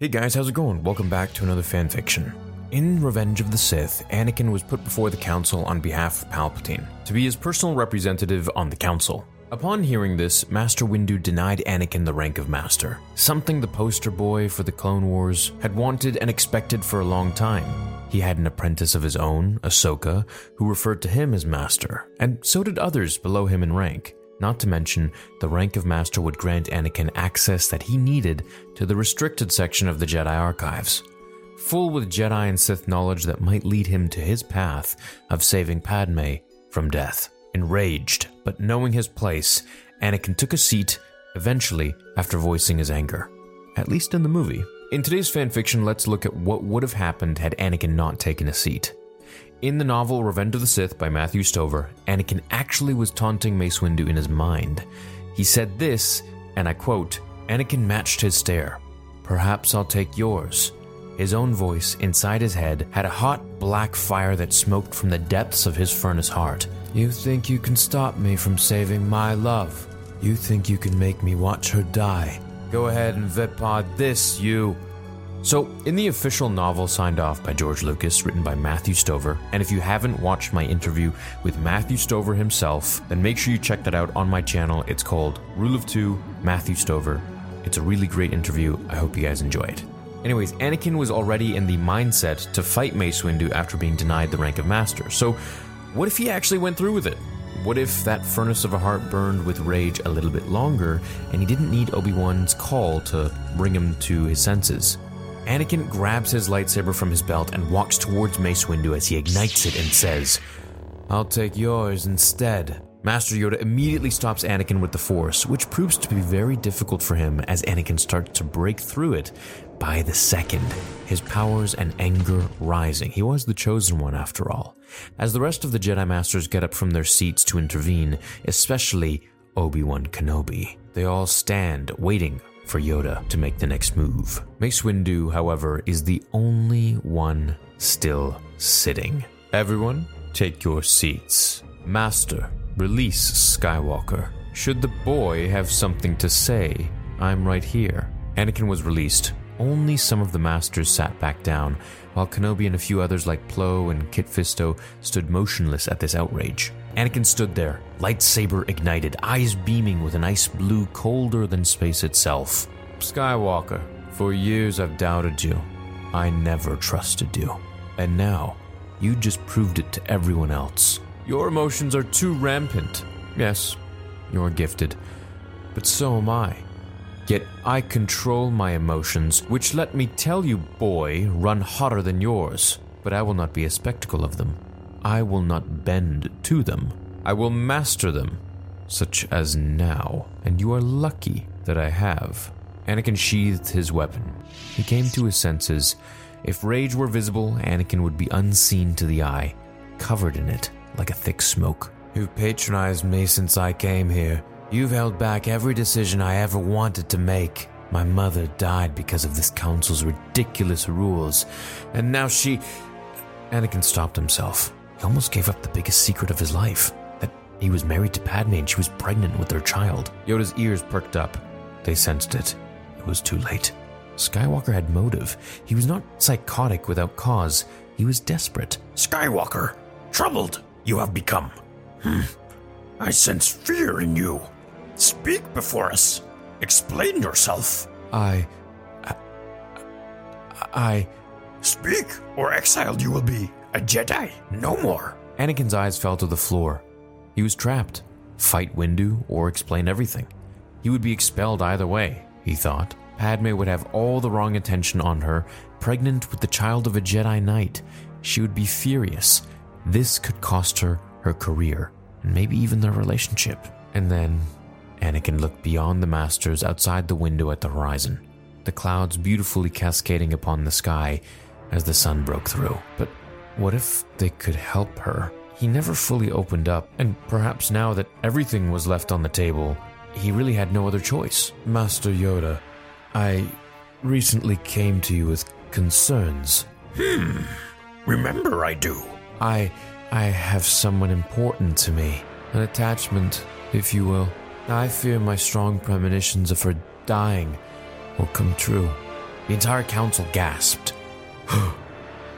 Hey guys, how's it going? Welcome back to another fanfiction. In Revenge of the Sith, Anakin was put before the Council on behalf of Palpatine, to be his personal representative on the Council. Upon hearing this, Master Windu denied Anakin the rank of Master, something the poster boy for the Clone Wars had wanted and expected for a long time. He had an apprentice of his own, Ahsoka, who referred to him as Master, and so did others below him in rank. Not to mention, the rank of Master would grant Anakin access that he needed to the restricted section of the Jedi Archives, full with Jedi and Sith knowledge that might lead him to his path of saving Padmé from death. Enraged, but knowing his place, Anakin took a seat, eventually after voicing his anger. At least in the movie. In today's fanfiction, let's look at what would have happened had Anakin not taken a seat. In the novel Revenge of the Sith by Matthew Stover, Anakin actually was taunting Mace Windu in his mind. He said this, and I quote, "Anakin matched his stare. Perhaps I'll take yours." His own voice, inside his head, had a hot black fire that smoked from the depths of his furnace heart. "You think you can stop me from saving my love? You think you can make me watch her die? Go ahead and Vipod this, you..." So, in the official novel signed off by George Lucas, written by Matthew Stover, and if you haven't watched my interview with Matthew Stover himself, then make sure you check that out on my channel. It's called Rule of Two, Matthew Stover. It's a really great interview. I hope you guys enjoy it. Anyways, Anakin was already in the mindset to fight Mace Windu after being denied the rank of Master. So, what if he actually went through with it? What if that furnace of a heart burned with rage a little bit longer, and he didn't need Obi-Wan's call to bring him to his senses? Anakin grabs his lightsaber from his belt and walks towards Mace Windu as he ignites it and says, "I'll take yours instead." Master Yoda immediately stops Anakin with the Force, which proves to be very difficult for him as Anakin starts to break through it by the second, his powers and anger rising. He was the chosen one after all. As the rest of the Jedi Masters get up from their seats to intervene, especially Obi-Wan Kenobi, they all stand waiting for Yoda to make the next move. Mace Windu, however, is the only one still sitting. "Everyone, take your seats. Master, release Skywalker. Should the boy have something to say, I'm right here." Anakin was released. Only some of the Masters sat back down, while Kenobi and a few others like Plo and Kit Fisto stood motionless at this outrage. Anakin stood there, lightsaber ignited, eyes beaming with an ice blue colder than space itself. "Skywalker, for years I've doubted you. I never trusted you. And now, you just proved it to everyone else. Your emotions are too rampant. Yes, you're gifted, but so am I. Yet I control my emotions, which, let me tell you, boy, run hotter than yours. But I will not be a spectacle of them. I will not bend to them. I will master them, such as now, and you are lucky that I have." Anakin sheathed his weapon. He came to his senses. If rage were visible, Anakin would be unseen to the eye, covered in it like a thick smoke. "You've patronized me since I came here. You've held back every decision I ever wanted to make. My mother died because of this council's ridiculous rules, and now she..." Anakin stopped himself. He almost gave up the biggest secret of his life, that he was married to Padmé and she was pregnant with their child. Yoda's ears perked up. They sensed it. It was too late. Skywalker had motive. He was not psychotic without cause. He was desperate. Skywalker, troubled you have become. I sense fear in you. Speak before us. Explain yourself. I... Speak, or exiled you will be. A Jedi, no more. Anakin's eyes fell to the floor. He was trapped. Fight Windu or explain everything. He would be expelled either way, he thought. Padme would have all the wrong attention on her, pregnant with the child of a Jedi Knight. She would be furious. This could cost her her career, and maybe even their relationship. And then, Anakin looked beyond the Masters outside the window at the horizon, the clouds beautifully cascading upon the sky as the sun broke through. But what if they could help her? He never fully opened up, and perhaps now that everything was left on the table, he really had no other choice. Master Yoda, I recently came to you with concerns. Remember I do. I have someone important to me. An attachment, if you will. I fear my strong premonitions of her dying will come true. The entire council gasped.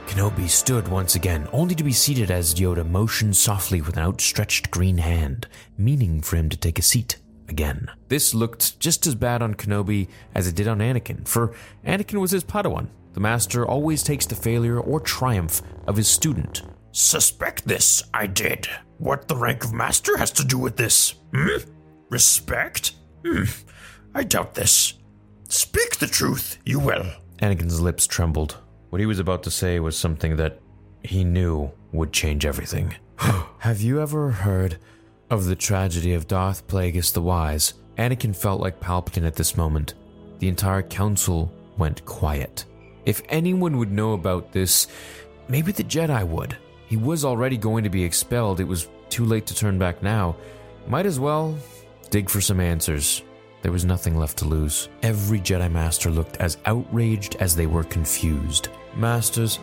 Kenobi stood once again, only to be seated as Yoda motioned softly with an outstretched green hand, meaning for him to take a seat again. This looked just as bad on Kenobi as it did on Anakin, for Anakin was his Padawan. The master always takes the failure or triumph of his student. Suspect this, I did. What the rank of master has to do with this? Respect? I doubt this. Speak the truth, you will. Anakin's lips trembled. What he was about to say was something that he knew would change everything. Have you ever heard of the tragedy of Darth Plagueis the Wise? Anakin felt like Palpatine at this moment. The entire council went quiet. If anyone would know about this, maybe the Jedi would. He was already going to be expelled. It was too late to turn back now. Might as well dig for some answers. There was nothing left to lose. Every Jedi Master looked as outraged as they were confused. Masters,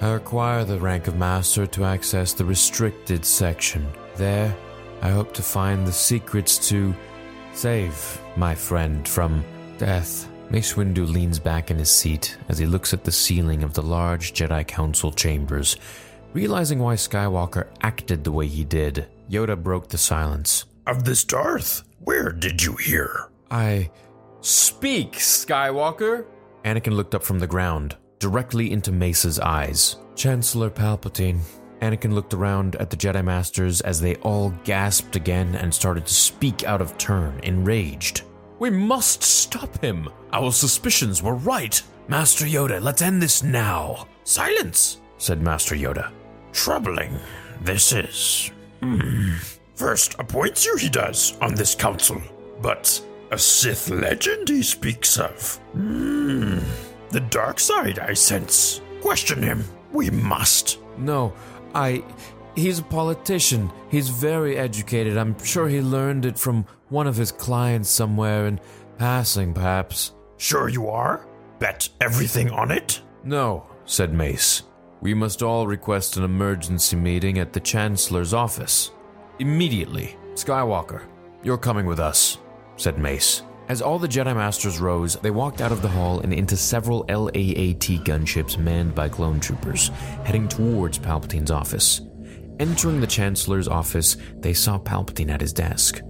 I require the rank of Master to access the restricted section. There, I hope to find the secrets to save my friend from death. Mace Windu leans back in his seat as he looks at the ceiling of the large Jedi Council chambers, realizing why Skywalker acted the way he did. Yoda broke the silence. Of this Darth, where did you hear? I... Speak, Skywalker! Anakin looked up from the ground, directly into Mace's eyes. Chancellor Palpatine. Anakin looked around at the Jedi Masters as they all gasped again and started to speak out of turn, enraged. We must stop him. Our suspicions were right. Master Yoda, let's end this now. Silence, said Master Yoda. Troubling, this is. First appoints you, he does, on this council. But a Sith legend he speaks of. The dark side, I sense. Question him. We must. No, He's a politician. He's very educated. I'm sure he learned it from one of his clients somewhere in passing, perhaps. Sure you are? Bet everything on it? No, said Mace. We must all request an emergency meeting at the Chancellor's office. Immediately. Skywalker, you're coming with us, said Mace. As all the Jedi Masters rose, they walked out of the hall and into several LAAT gunships manned by clone troopers, heading towards Palpatine's office. Entering the Chancellor's office, they saw Palpatine at his desk.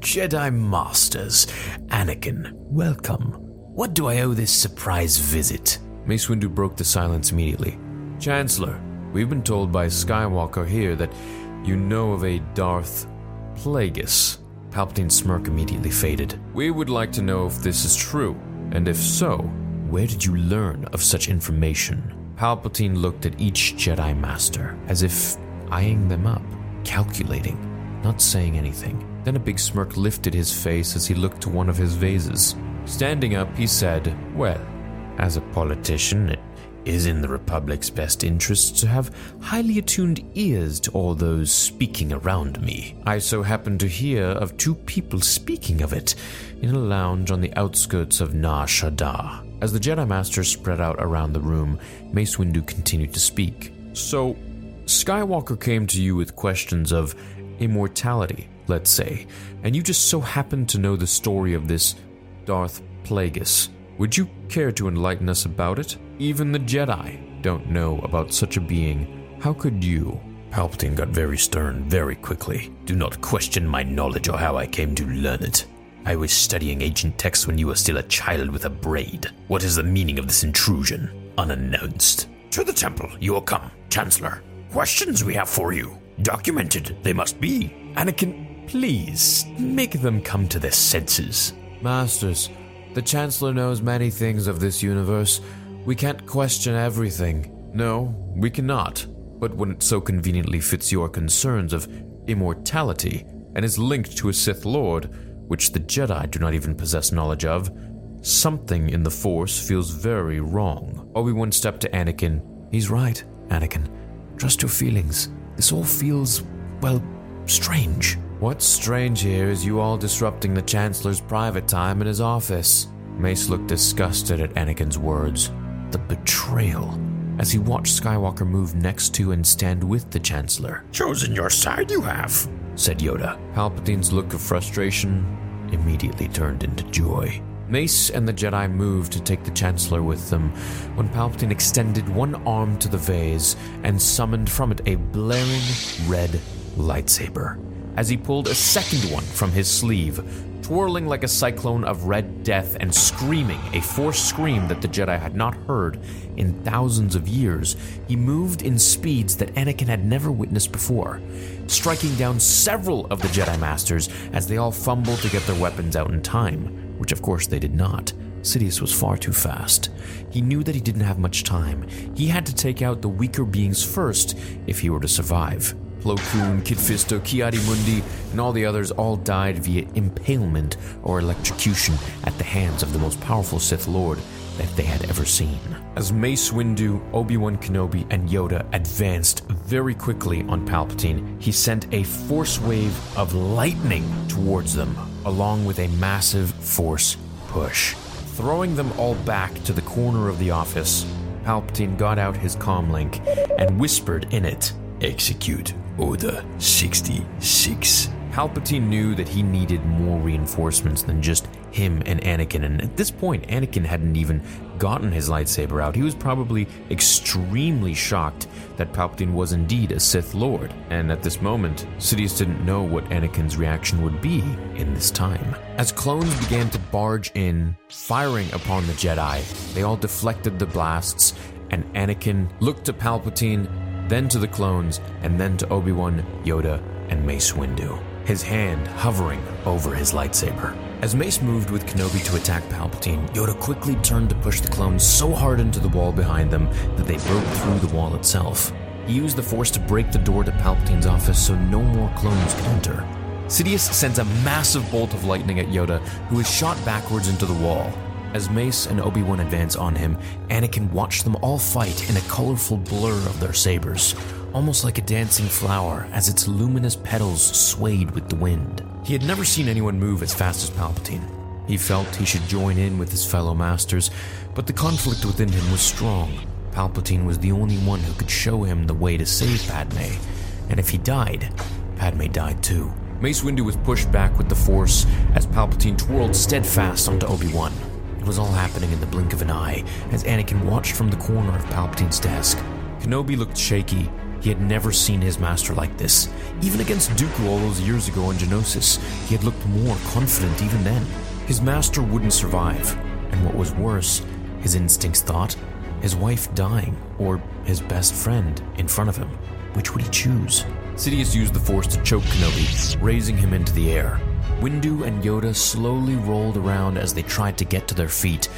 Jedi Masters, Anakin, welcome. What do I owe this surprise visit? Mace Windu broke the silence immediately. Chancellor, we've been told by Skywalker here that you know of a Darth Plagueis. Palpatine's smirk immediately faded. We would like to know if this is true, and if so, where did you learn of such information? Palpatine looked at each Jedi Master, as if eyeing them up, calculating, not saying anything. Then a big smirk lifted his face as he looked to one of his vases. Standing up, he said, Well, as a politician, it is in the Republic's best interest to have highly attuned ears to all those speaking around me. I so happened to hear of two people speaking of it in a lounge on the outskirts of Nar Shaddaa. As the Jedi Masters spread out around the room, Mace Windu continued to speak. So, Skywalker came to you with questions of immortality, let's say, and you just so happened to know the story of this Darth Plagueis. Would you care to enlighten us about it? Even the Jedi don't know about such a being. How could you?" Palpatine got very stern very quickly. "Do not question my knowledge or how I came to learn it. I was studying ancient texts when you were still a child with a braid. What is the meaning of this intrusion, unannounced? To the temple you will come, Chancellor. Questions we have for you. Documented they must be." "Anakin, please, make them come to their senses." "Masters, the Chancellor knows many things of this universe. We can't question everything." "No, we cannot. But when it so conveniently fits your concerns of immortality and is linked to a Sith Lord, which the Jedi do not even possess knowledge of, something in the Force feels very wrong." Obi-Wan stepped to Anakin. "He's right, Anakin. Trust your feelings. This all feels, well, strange." "What's strange here is you all disrupting the Chancellor's private time in his office." Mace looked disgusted at Anakin's words. The betrayal, as he watched Skywalker move next to and stand with the Chancellor. "Chosen your side you have," said Yoda. Palpatine's look of frustration immediately turned into joy. Mace and the Jedi moved to take the Chancellor with them when Palpatine extended one arm to the vase and summoned from it a blaring red lightsaber as he pulled a second one from his sleeve, twirling like a cyclone of red death and screaming a Force scream that the Jedi had not heard in thousands of years. He moved in speeds that Anakin had never witnessed before, striking down several of the Jedi Masters as they all fumbled to get their weapons out in time, which of course they did not. Sidious was far too fast. He knew that he didn't have much time. He had to take out the weaker beings first if he were to survive. Plo Koon, Kit Fisto, Ki-Adi-Mundi, and all the others all died via impalement or electrocution at the hands of the most powerful Sith Lord that they had ever seen. As Mace Windu, Obi-Wan Kenobi, and Yoda advanced very quickly on Palpatine, he sent a force wave of lightning towards them, along with a massive force push. Throwing them all back to the corner of the office, Palpatine got out his comlink and whispered in it, "Execute Order 66. Palpatine knew that he needed more reinforcements than just him and Anakin, and at this point, Anakin hadn't even gotten his lightsaber out. He was probably extremely shocked that Palpatine was indeed a Sith Lord, and at this moment, Sidious didn't know what Anakin's reaction would be in this time. As clones began to barge in, firing upon the Jedi, they all deflected the blasts, and Anakin looked to Palpatine, then to the clones, and then to Obi-Wan, Yoda, and Mace Windu, his hand hovering over his lightsaber. As Mace moved with Kenobi to attack Palpatine, Yoda quickly turned to push the clones so hard into the wall behind them that they broke through the wall itself. He used the Force to break the door to Palpatine's office so no more clones could enter. Sidious sends a massive bolt of lightning at Yoda, who is shot backwards into the wall. As Mace and Obi-Wan advance on him, Anakin watched them all fight in a colorful blur of their sabers, almost like a dancing flower as its luminous petals swayed with the wind. He had never seen anyone move as fast as Palpatine. He felt he should join in with his fellow masters, but the conflict within him was strong. Palpatine was the only one who could show him the way to save Padmé, and if he died, Padmé died too. Mace Windu was pushed back with the Force as Palpatine twirled steadfast onto Obi-Wan. It was all happening in the blink of an eye as Anakin watched from the corner of Palpatine's desk. Kenobi looked shaky. He had never seen his master like this. Even against Dooku all those years ago in Geonosis, he had looked more confident even then. His master wouldn't survive, and what was worse, his instincts thought, his wife dying, or his best friend in front of him. Which would he choose? Sidious used the Force to choke Kenobi, raising him into the air. Windu and Yoda slowly rolled around as they tried to get to their feet,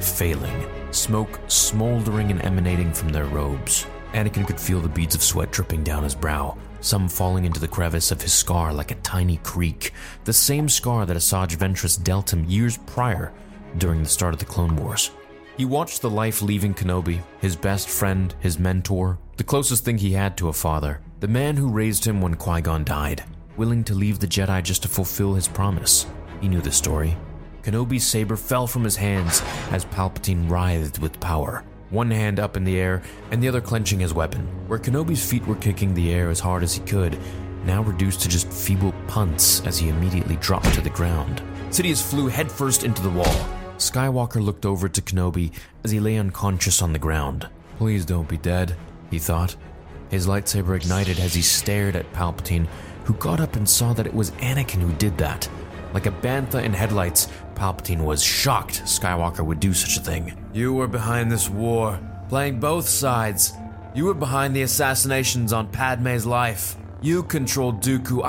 failing, smoke smoldering and emanating from their robes. Anakin could feel the beads of sweat dripping down his brow, some falling into the crevice of his scar like a tiny creek, the same scar that Asajj Ventress dealt him years prior during the start of the Clone Wars. He watched the life leaving Kenobi, his best friend, his mentor, the closest thing he had to a father, the man who raised him when Qui-Gon died, willing to leave the Jedi just to fulfill his promise. He knew the story. Kenobi's saber fell from his hands as Palpatine writhed with power, one hand up in the air and the other clenching his weapon. Where Kenobi's feet were kicking the air as hard as he could, now reduced to just feeble punts as he immediately dropped to the ground. Sidious flew headfirst into the wall, Skywalker looked over to Kenobi as he lay unconscious on the ground. "Please don't be dead," he thought. His lightsaber ignited as he stared at Palpatine, who got up and saw that it was Anakin who did that. Like a bantha in headlights, Palpatine was shocked Skywalker would do such a thing. "You were behind this war, playing both sides. You were behind the assassinations on Padmé's life. You controlled Dooku.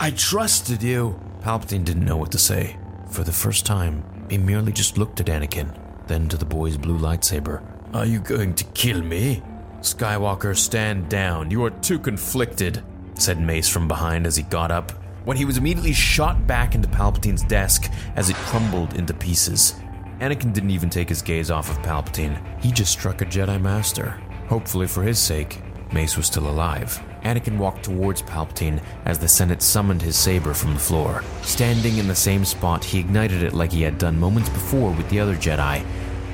I trusted you." Palpatine didn't know what to say. For the first time, he merely just looked at Anakin, then to the boy's blue lightsaber. "Are you going to kill me?" "Skywalker, stand down. You are too conflicted," said Mace from behind as he got up, when he was immediately shot back into Palpatine's desk as it crumbled into pieces. Anakin didn't even take his gaze off of Palpatine. He just struck a Jedi Master. Hopefully for his sake, Mace was still alive. Anakin walked towards Palpatine as the Senate summoned his saber from the floor. Standing in the same spot, he ignited it like he had done moments before with the other Jedi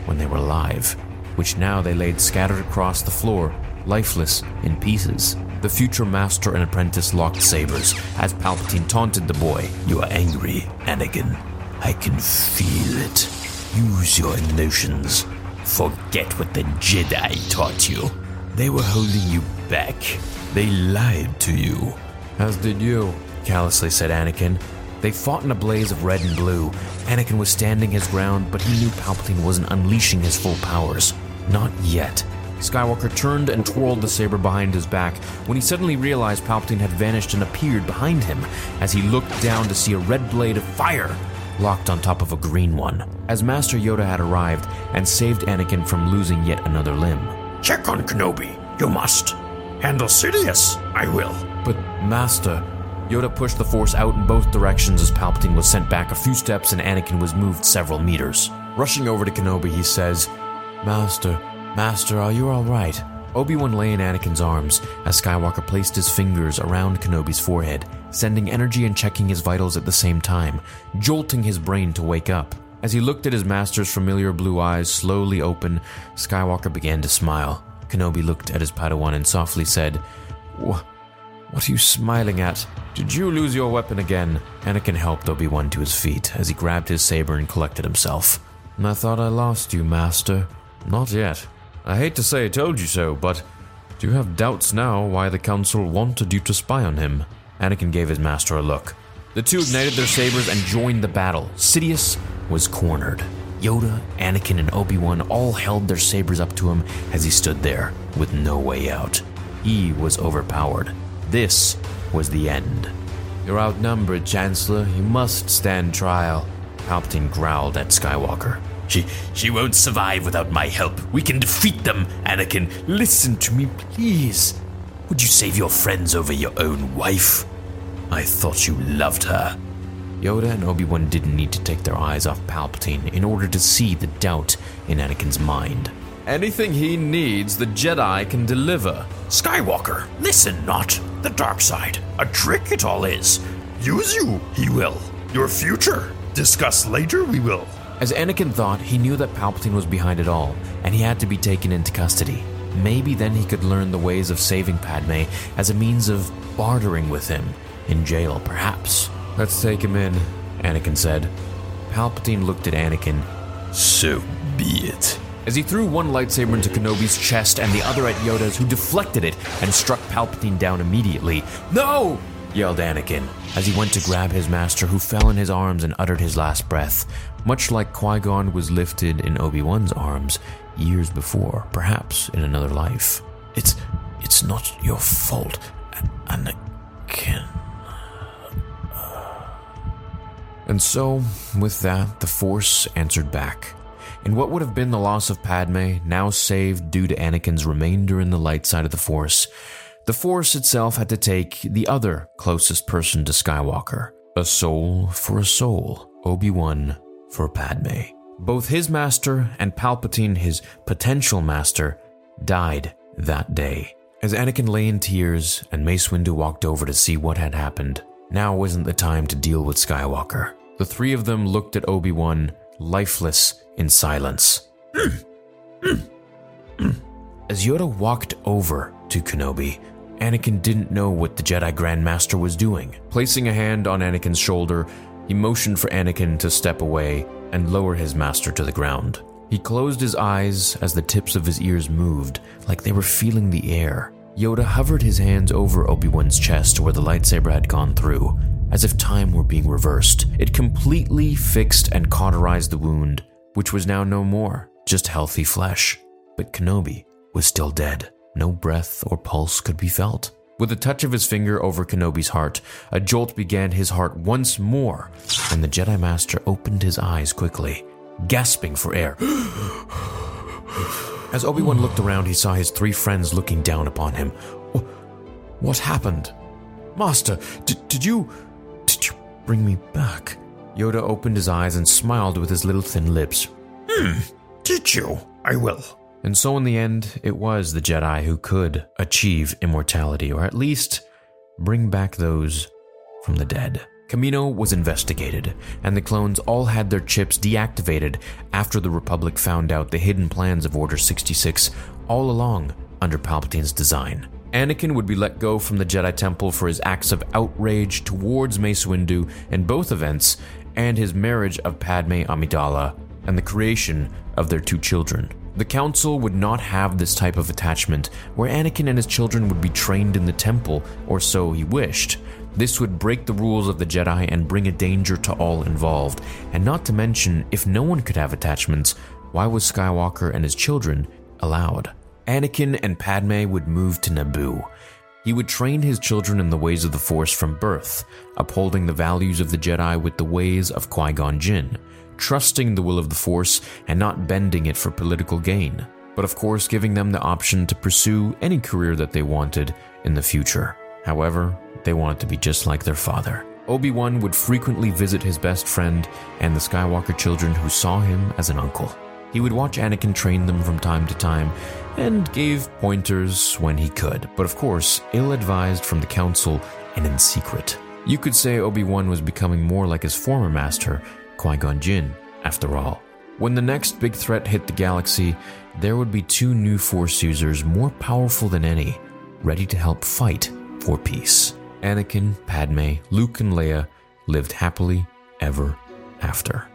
when they were alive, which now they laid scattered across the floor, lifeless, in pieces. The future master and apprentice locked sabers as Palpatine taunted the boy. "You are angry, Anakin. I can feel it. Use your emotions. Forget what the Jedi taught you. They were holding you back. They lied to you." "As did you," callously said Anakin. They fought in a blaze of red and blue. Anakin was standing his ground, but he knew Palpatine wasn't unleashing his full powers. Not yet. Skywalker turned and twirled the saber behind his back when he suddenly realized Palpatine had vanished and appeared behind him as he looked down to see a red blade of fire locked on top of a green one, as Master Yoda had arrived and saved Anakin from losing yet another limb. "Check on Kenobi. You must. Handle Sidious, I will." "But, Master..." Yoda pushed the Force out in both directions as Palpatine was sent back a few steps and Anakin was moved several meters. Rushing over to Kenobi, he says, Master, are you alright?" Obi-Wan lay in Anakin's arms as Skywalker placed his fingers around Kenobi's forehead, sending energy and checking his vitals at the same time, jolting his brain to wake up. As he looked at his master's familiar blue eyes slowly open, Skywalker began to smile. Kenobi looked at his Padawan and softly said, "What are you smiling at? Did you lose your weapon again?" Anakin helped Obi-Wan to his feet as he grabbed his saber and collected himself. "And I thought I lost you, Master." "Not yet. I hate to say I told you so, but do you have doubts now why the Council wanted you to spy on him?" Anakin gave his master a look. The two ignited their sabers and joined the battle. Sidious was cornered. Yoda, Anakin, and Obi-Wan all held their sabers up to him as he stood there, with no way out. He was overpowered. This was the end. "You're outnumbered, Chancellor. You must stand trial," Palpatine growled at Skywalker. She won't survive without my help. We can defeat them, Anakin. Listen to me, please. Would you save your friends over your own wife? I thought you loved her." Yoda and Obi-Wan didn't need to take their eyes off Palpatine in order to see the doubt in Anakin's mind. "Anything he needs, the Jedi can deliver." "Skywalker, listen not. The dark side. A trick it all is. Use you, he will. Your future. Discuss later, we will." As Anakin thought, he knew that Palpatine was behind it all, and he had to be taken into custody. Maybe then he could learn the ways of saving Padmé as a means of bartering with him. In jail, perhaps. "Let's take him in," Anakin said. Palpatine looked at Anakin. "So be it." As he threw one lightsaber into Kenobi's chest and the other at Yoda's, who deflected it and struck Palpatine down immediately. "No!" yelled Anakin, as he went to grab his master, who fell in his arms and uttered his last breath, much like Qui-Gon was lifted in Obi-Wan's arms years before, perhaps in another life. It's not your fault, Anakin. And so, with that, the Force answered back. And what would have been the loss of Padme, now saved due to Anakin's remainder in the light side of the Force itself had to take the other closest person to Skywalker. A soul for a soul, Obi-Wan for Padme. Both his master and Palpatine, his potential master, died that day. As Anakin lay in tears and Mace Windu walked over to see what had happened, now wasn't the time to deal with Skywalker. The three of them looked at Obi-Wan, lifeless, in silence. As Yoda walked over to Kenobi, Anakin didn't know what the Jedi Grandmaster was doing. Placing a hand on Anakin's shoulder, he motioned for Anakin to step away and lower his master to the ground. He closed his eyes as the tips of his ears moved, like they were feeling the air. Yoda hovered his hands over Obi-Wan's chest where the lightsaber had gone through, as if time were being reversed. It completely fixed and cauterized the wound, which was now no more, just healthy flesh. But Kenobi was still dead. No breath or pulse could be felt. With a touch of his finger over Kenobi's heart, a jolt began his heart once more, and the Jedi Master opened his eyes quickly, gasping for air. As Obi-Wan looked around, he saw his three friends looking down upon him. What happened? Master, did you bring me back? Yoda opened his eyes and smiled with his little thin lips. Did you? I will. And so in the end, it was the Jedi who could achieve immortality, or at least bring back those from the dead. Kamino was investigated, and the clones all had their chips deactivated after the Republic found out the hidden plans of Order 66 all along under Palpatine's design. Anakin would be let go from the Jedi Temple for his acts of outrage towards Mace Windu in both events, and his marriage of Padmé Amidala, and the creation of their two children. The Council would not have this type of attachment, where Anakin and his children would be trained in the temple, or so he wished. This would break the rules of the Jedi and bring a danger to all involved. And not to mention, if no one could have attachments, why was Skywalker and his children allowed? Anakin and Padme would move to Naboo. He would train his children in the ways of the Force from birth, upholding the values of the Jedi with the ways of Qui-Gon Jinn, trusting the will of the Force and not bending it for political gain, but of course giving them the option to pursue any career that they wanted in the future. However, they wanted to be just like their father. Obi-Wan would frequently visit his best friend and the Skywalker children, who saw him as an uncle. He would watch Anakin train them from time to time and gave pointers when he could, but of course, ill-advised from the Council and in secret. You could say Obi-Wan was becoming more like his former master, Qui-Gon Jinn, after all. When the next big threat hit the galaxy, there would be two new Force users more powerful than any, ready to help fight for peace. Anakin, Padme, Luke, and Leia lived happily ever after.